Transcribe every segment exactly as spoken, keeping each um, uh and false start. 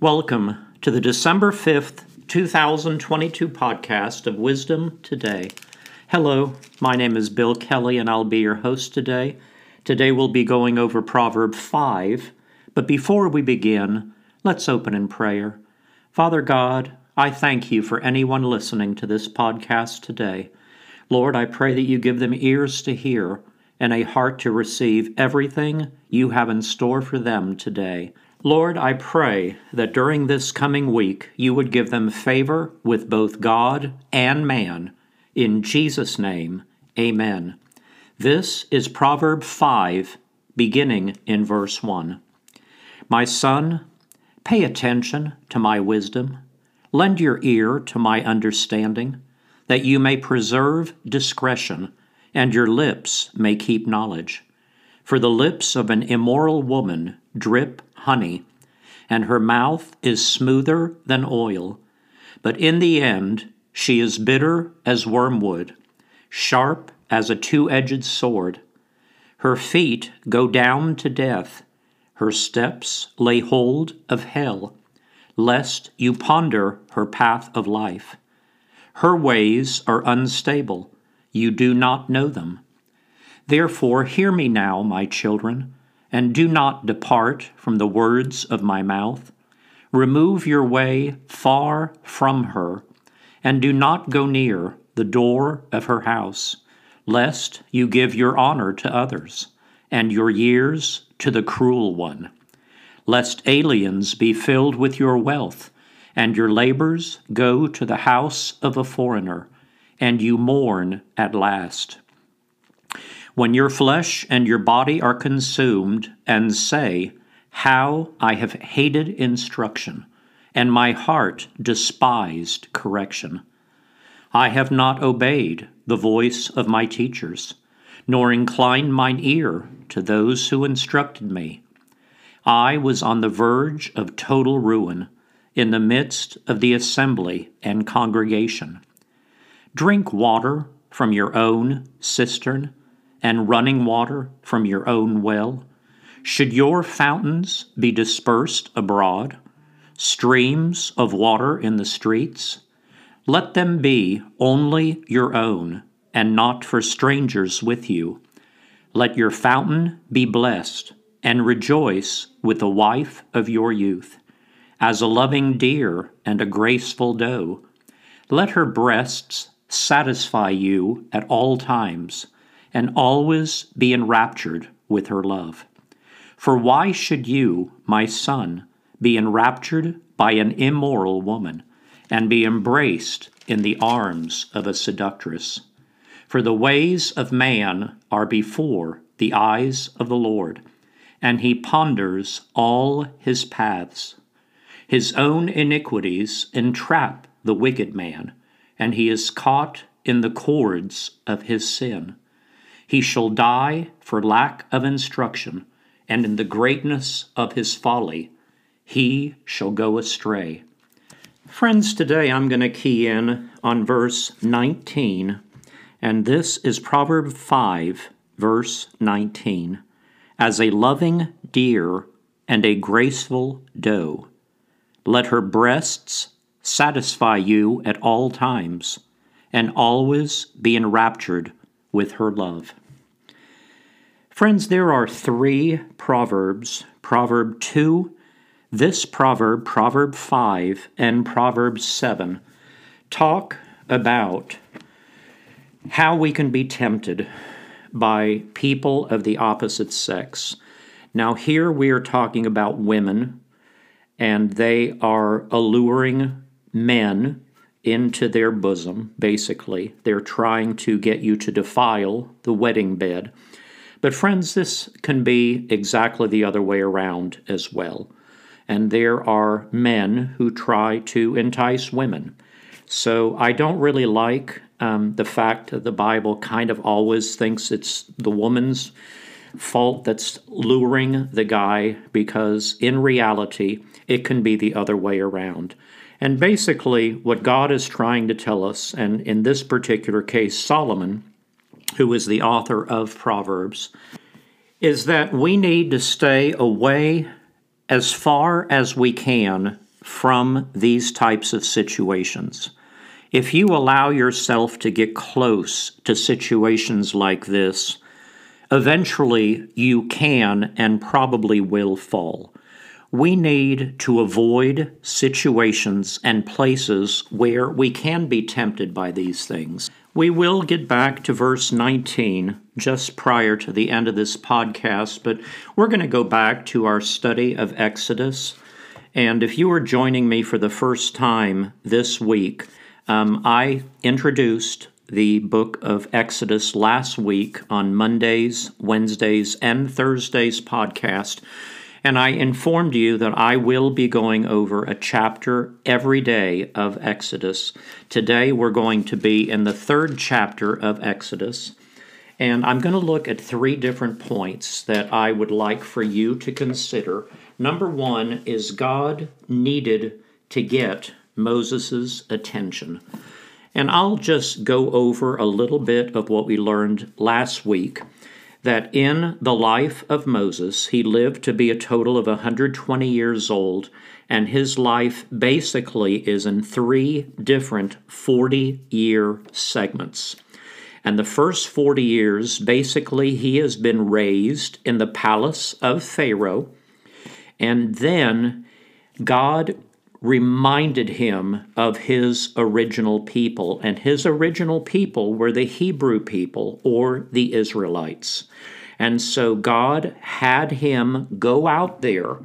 Welcome to the December fifth, two thousand twenty-two podcast of Wisdom Today. Hello, my name is Bill Kelley and I'll be your host today. Today we'll be going over Proverb five, but before we begin, let's open in prayer. Father God, I thank you for anyone listening to this podcast today. Lord, I pray that you give them ears to hear and a heart to receive everything you have in store for them today. Lord, I pray that during this coming week, you would give them favor with both God and man. In Jesus' name, amen. This is Proverb five, beginning in verse one. My son, pay attention to my wisdom. Lend your ear to my understanding, that you may preserve discretion, and your lips may keep knowledge. For the lips of an immoral woman drip honey, and her mouth is smoother than oil. But in the end, she is bitter as wormwood, sharp as a two-edged sword. Her feet go down to death. Her steps lay hold of hell, lest you ponder her path of life. Her ways are unstable. You do not know them. Therefore, hear me now, my children, and do not depart from the words of my mouth. Remove your way far from her, and do not go near the door of her house, lest you give your honor to others, and your years to the cruel one, lest aliens be filled with your wealth, and your labors go to the house of a foreigner, and you mourn at last. When your flesh and your body are consumed, and say, "How I have hated instruction, and my heart despised correction. I have not obeyed the voice of my teachers, nor inclined mine ear to those who instructed me. I was on the verge of total ruin, in the midst of the assembly and congregation. Drink water from your own cistern, and running water from your own well? Should your fountains be dispersed abroad, streams of water in the streets? Let them be only your own, and not for strangers with you. Let your fountain be blessed, and rejoice with the wife of your youth, as a loving deer and a graceful doe. Let her breasts satisfy you at all times, and always be enraptured with her love. For why should you, my son, be enraptured by an immoral woman, and be embraced in the arms of a seductress? For the ways of man are before the eyes of the Lord, and he ponders all his paths. His own iniquities entrap the wicked man, and he is caught in the cords of his sin. He shall die for lack of instruction, and in the greatness of his folly he shall go astray. Friends, today I'm going to key in on verse nineteen, and this is Proverb five, verse nineteen. As a loving deer and a graceful doe, let her breasts satisfy you at all times, and always be enraptured with her love. Friends, there are three Proverbs, Proverb two, this Proverb, Proverb five, and Proverb seven, talk about how we can be tempted by people of the opposite sex. Now here we are talking about women, and they are alluring men into their bosom, basically. They're trying to get you to defile the wedding bed. But friends, this can be exactly the other way around as well. And there are men who try to entice women. So I don't really like um, the fact that the Bible kind of always thinks it's the woman's fault that's luring the guy, because in reality, it can be the other way around. And basically, what God is trying to tell us, and in this particular case, Solomon, who is the author of Proverbs, is that we need to stay away as far as we can from these types of situations. If you allow yourself to get close to situations like this, eventually you can and probably will fall. We need to avoid situations and places where we can be tempted by these things. We will get back to verse nineteen just prior to the end of this podcast, but we're going to go back to our study of Exodus. And if you are joining me for the first time this week, um, I introduced the book of Exodus last week on Mondays, Wednesdays, and Thursdays podcast. And I informed you that I will be going over a chapter every day of Exodus. Today we're going to be in the third chapter of Exodus, and I'm going to look at three different points that I would like for you to consider. Number one is God needed to get Moses' attention. And I'll just go over a little bit of what we learned last week, that in the life of Moses, he lived to be a total of one hundred twenty years old, and his life basically is in three different forty-year segments. And the first forty years, basically, he has been raised in the palace of Pharaoh, and then God reminded him of his original people, and his original people were the Hebrew people or the Israelites. And so God had him go out there,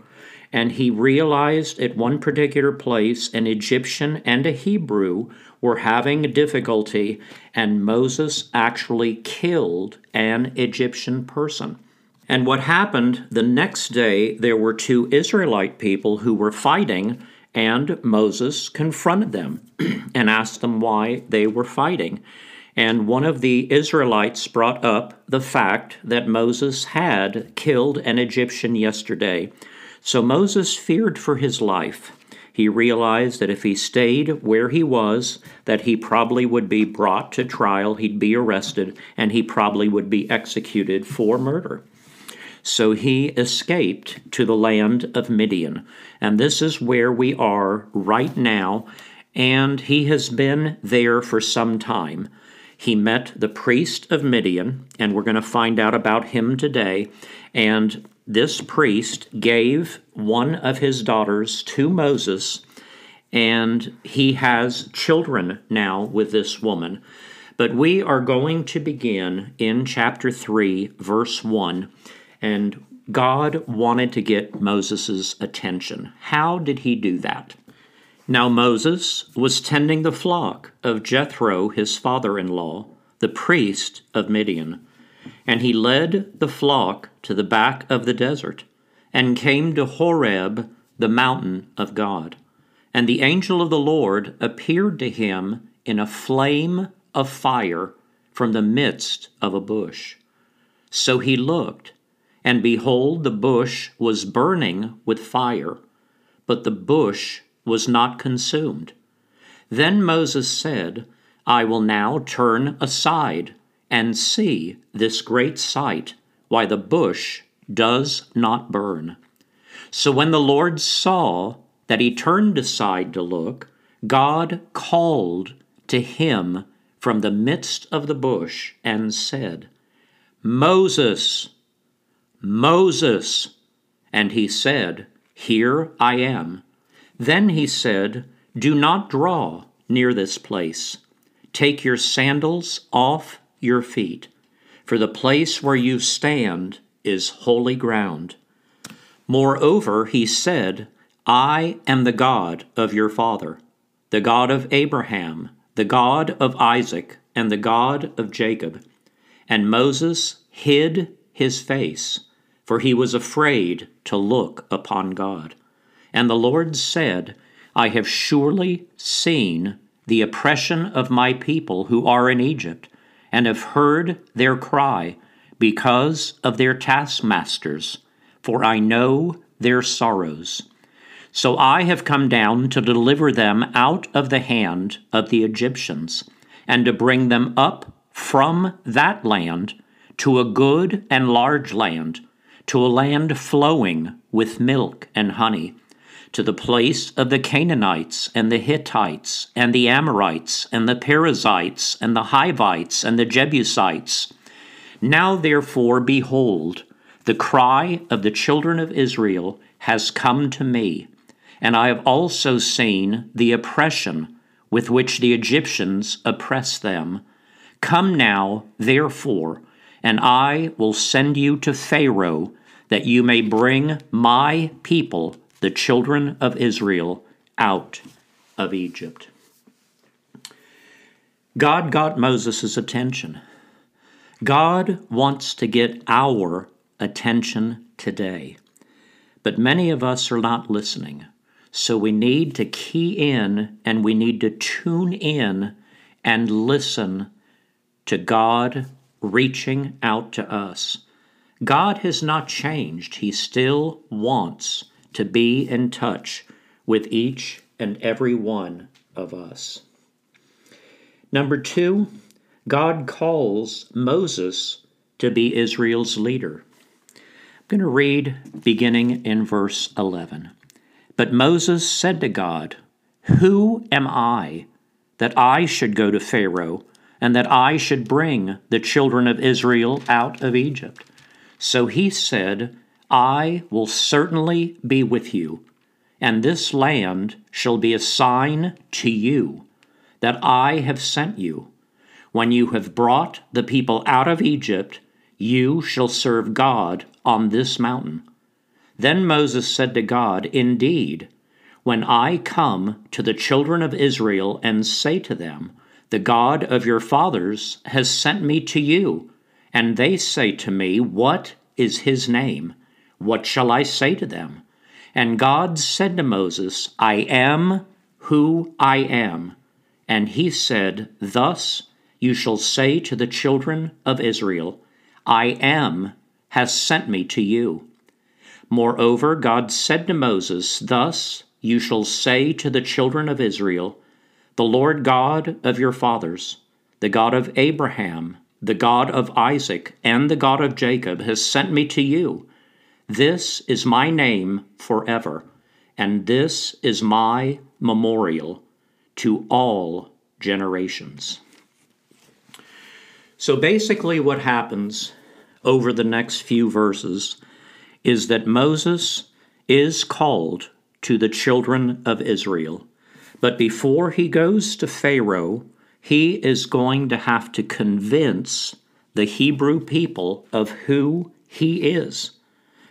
and he realized at one particular place an Egyptian and a Hebrew were having difficulty, and Moses actually killed an Egyptian person. And what happened the next day, there were two Israelite people who were fighting, and Moses confronted them and asked them why they were fighting. And one of the Israelites brought up the fact that Moses had killed an Egyptian yesterday. So Moses feared for his life. He realized that if he stayed where he was, that he probably would be brought to trial, he'd be arrested, and he probably would be executed for murder. So he escaped to the land of Midian. And this is where we are right now, and he has been there for some time. He met the priest of Midian, and we're going to find out about him today. And this priest gave one of his daughters to Moses, and he has children now with this woman. But we are going to begin in chapter three, verse one. And God wanted to get Moses' attention. How did he do that? Now Moses was tending the flock of Jethro, his father-in-law, the priest of Midian. And he led the flock to the back of the desert and came to Horeb, the mountain of God. And the angel of the Lord appeared to him in a flame of fire from the midst of a bush. So he looked, and behold, the bush was burning with fire, but the bush was not consumed. Then Moses said, I will now turn aside and see this great sight, why the bush does not burn. So when the Lord saw that he turned aside to look, God called to him from the midst of the bush and said, Moses, Moses. And he said, Here I am. Then he said, Do not draw near this place. Take your sandals off your feet, for the place where you stand is holy ground. Moreover, he said, I am the God of your father, the God of Abraham, the God of Isaac, and the God of Jacob. And Moses hid his face, for he was afraid to look upon God. And the Lord said, I have surely seen the oppression of my people who are in Egypt, and have heard their cry because of their taskmasters, for I know their sorrows. So I have come down to deliver them out of the hand of the Egyptians, and to bring them up from that land to a good and large land, to a land flowing with milk and honey, to the place of the Canaanites and the Hittites and the Amorites and the Perizzites and the Hivites and the Jebusites. Now therefore, behold, the cry of the children of Israel has come to me, and I have also seen the oppression with which the Egyptians oppress them. Come now, therefore, and I will send you to Pharaoh, that you may bring my people, the children of Israel, out of Egypt. God got Moses' attention. God wants to get our attention today. But many of us are not listening. So we need to key in and we need to tune in and listen to God reaching out to us. God has not changed. He still wants to be in touch with each and every one of us. Number two, God calls Moses to be Israel's leader. I'm going to read beginning in verse eleven. But Moses said to God, "Who am I that I should go to Pharaoh and that I should bring the children of Israel out of Egypt?" So he said, "I will certainly be with you, and this land shall be a sign to you that I have sent you. When you have brought the people out of Egypt, you shall serve God on this mountain." Then Moses said to God, "Indeed, when I come to the children of Israel and say to them, 'The God of your fathers has sent me to you,' and they say to me, 'What is his name?' What shall I say to them?" And God said to Moses, "I am who I am." And he said, "Thus you shall say to the children of Israel, 'I am has sent me to you.'" Moreover, God said to Moses, "Thus you shall say to the children of Israel, 'The Lord God of your fathers, the God of Abraham, the God of Isaac, and the God of Jacob has sent me to you. This is my name forever, and this is my memorial to all generations." So basically what happens over the next few verses is that Moses is called to the children of Israel. But before he goes to Pharaoh, he is going to have to convince the Hebrew people of who he is.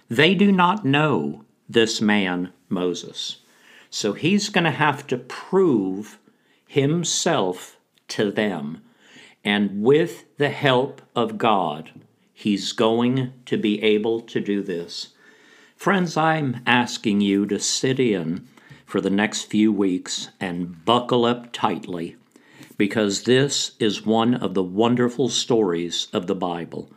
They do not know this man, Moses. So he's going to have to prove himself to them. And with the help of God, he's going to be able to do this. Friends, I'm asking you to sit in for the next few weeks and buckle up tightly, because this is one of the wonderful stories of the Bible.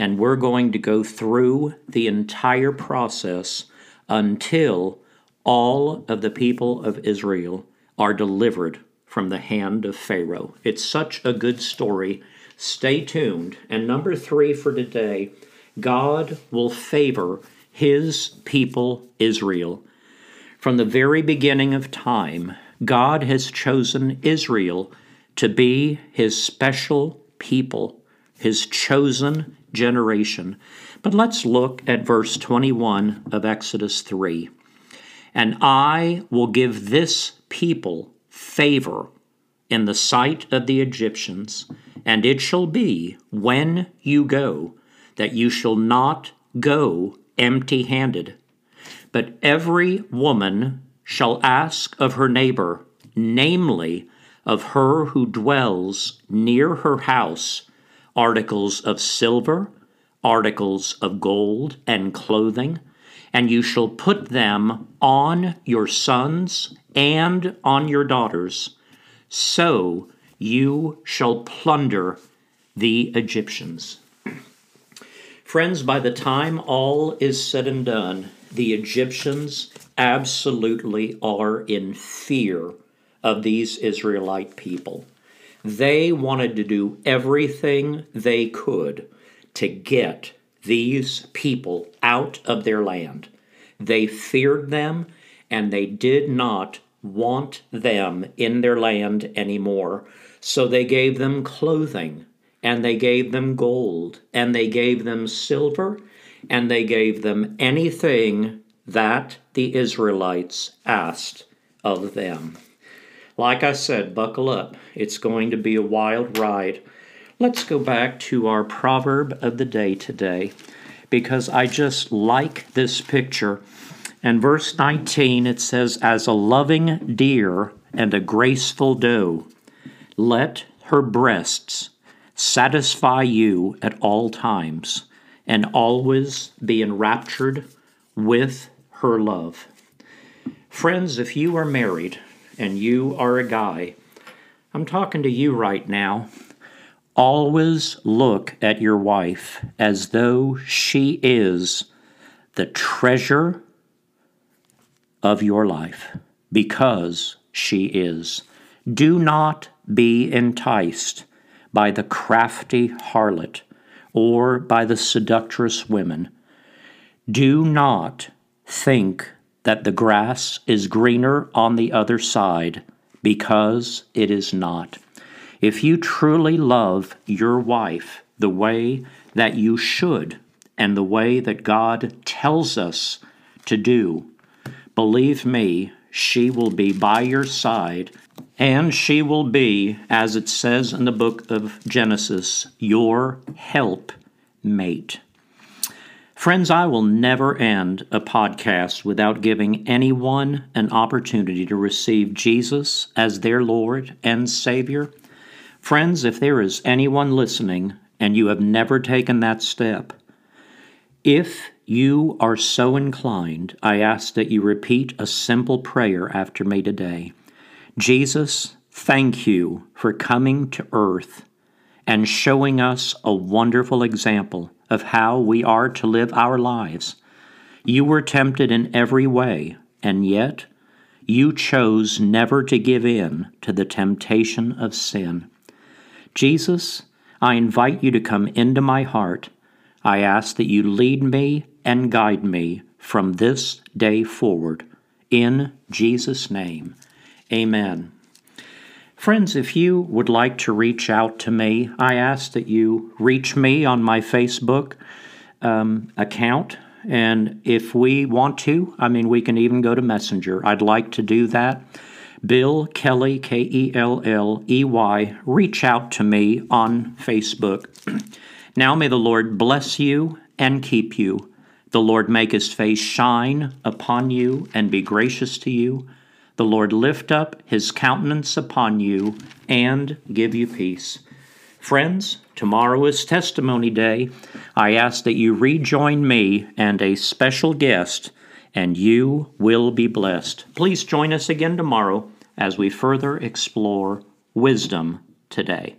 And we're going to go through the entire process until all of the people of Israel are delivered from the hand of Pharaoh. It's such a good story. Stay tuned. And number three for today, God will favor his people Israel. From the very beginning of time, God has chosen Israel to be his special people, his chosen generation. But let's look at verse twenty-one of Exodus three. "And I will give this people favor in the sight of the Egyptians, and it shall be when you go that you shall not go empty-handed. But every woman shall ask of her neighbor, namely of her who dwells near her house, articles of silver, articles of gold, and clothing, and you shall put them on your sons and on your daughters. So you shall plunder the Egyptians." Friends, by the time all is said and done, the Egyptians absolutely are in fear of these Israelite people. They wanted to do everything they could to get these people out of their land. They feared them, and they did not want them in their land anymore. So they gave them clothing, and they gave them gold, and they gave them silver, and they gave them anything that the Israelites asked of them. Like I said, buckle up. It's going to be a wild ride. Let's go back to our proverb of the day today, because I just like this picture. In verse nineteen, it says, "As a loving deer and a graceful doe, let her breasts satisfy you at all times, and always be enraptured with her love." Friends, if you are married and you are a guy, I'm talking to you right now. Always look at your wife as though she is the treasure of your life, because she is. Do not be enticed by the crafty harlot or by the seductress women. Do not think that the grass is greener on the other side, because it is not. If you truly love your wife the way that you should and the way that God tells us to do, believe me, she will be by your side, and she will be, as it says in the book of Genesis, your helpmate. Friends, I will never end a podcast without giving anyone an opportunity to receive Jesus as their Lord and Savior. Friends, if there is anyone listening and you have never taken that step, if you are so inclined, I ask that you repeat a simple prayer after me today. Jesus, thank you for coming to earth and showing us a wonderful example of how we are to live our lives. You were tempted in every way, and yet you chose never to give in to the temptation of sin. Jesus, I invite you to come into my heart. I ask that you lead me and guide me from this day forward. In Jesus' name, amen. Friends, if you would like to reach out to me, I ask that you reach me on my Facebook um, account. And if we want to, I mean, we can even go to Messenger. I'd like to do that. Bill Kelley, K E L L E Y, reach out to me on Facebook. Now may the Lord bless you and keep you. The Lord make his face shine upon you and be gracious to you. The Lord lift up his countenance upon you and give you peace. Friends, tomorrow is Testimony Day. I ask that you rejoin me and a special guest, and you will be blessed. Please join us again tomorrow as we further explore wisdom today.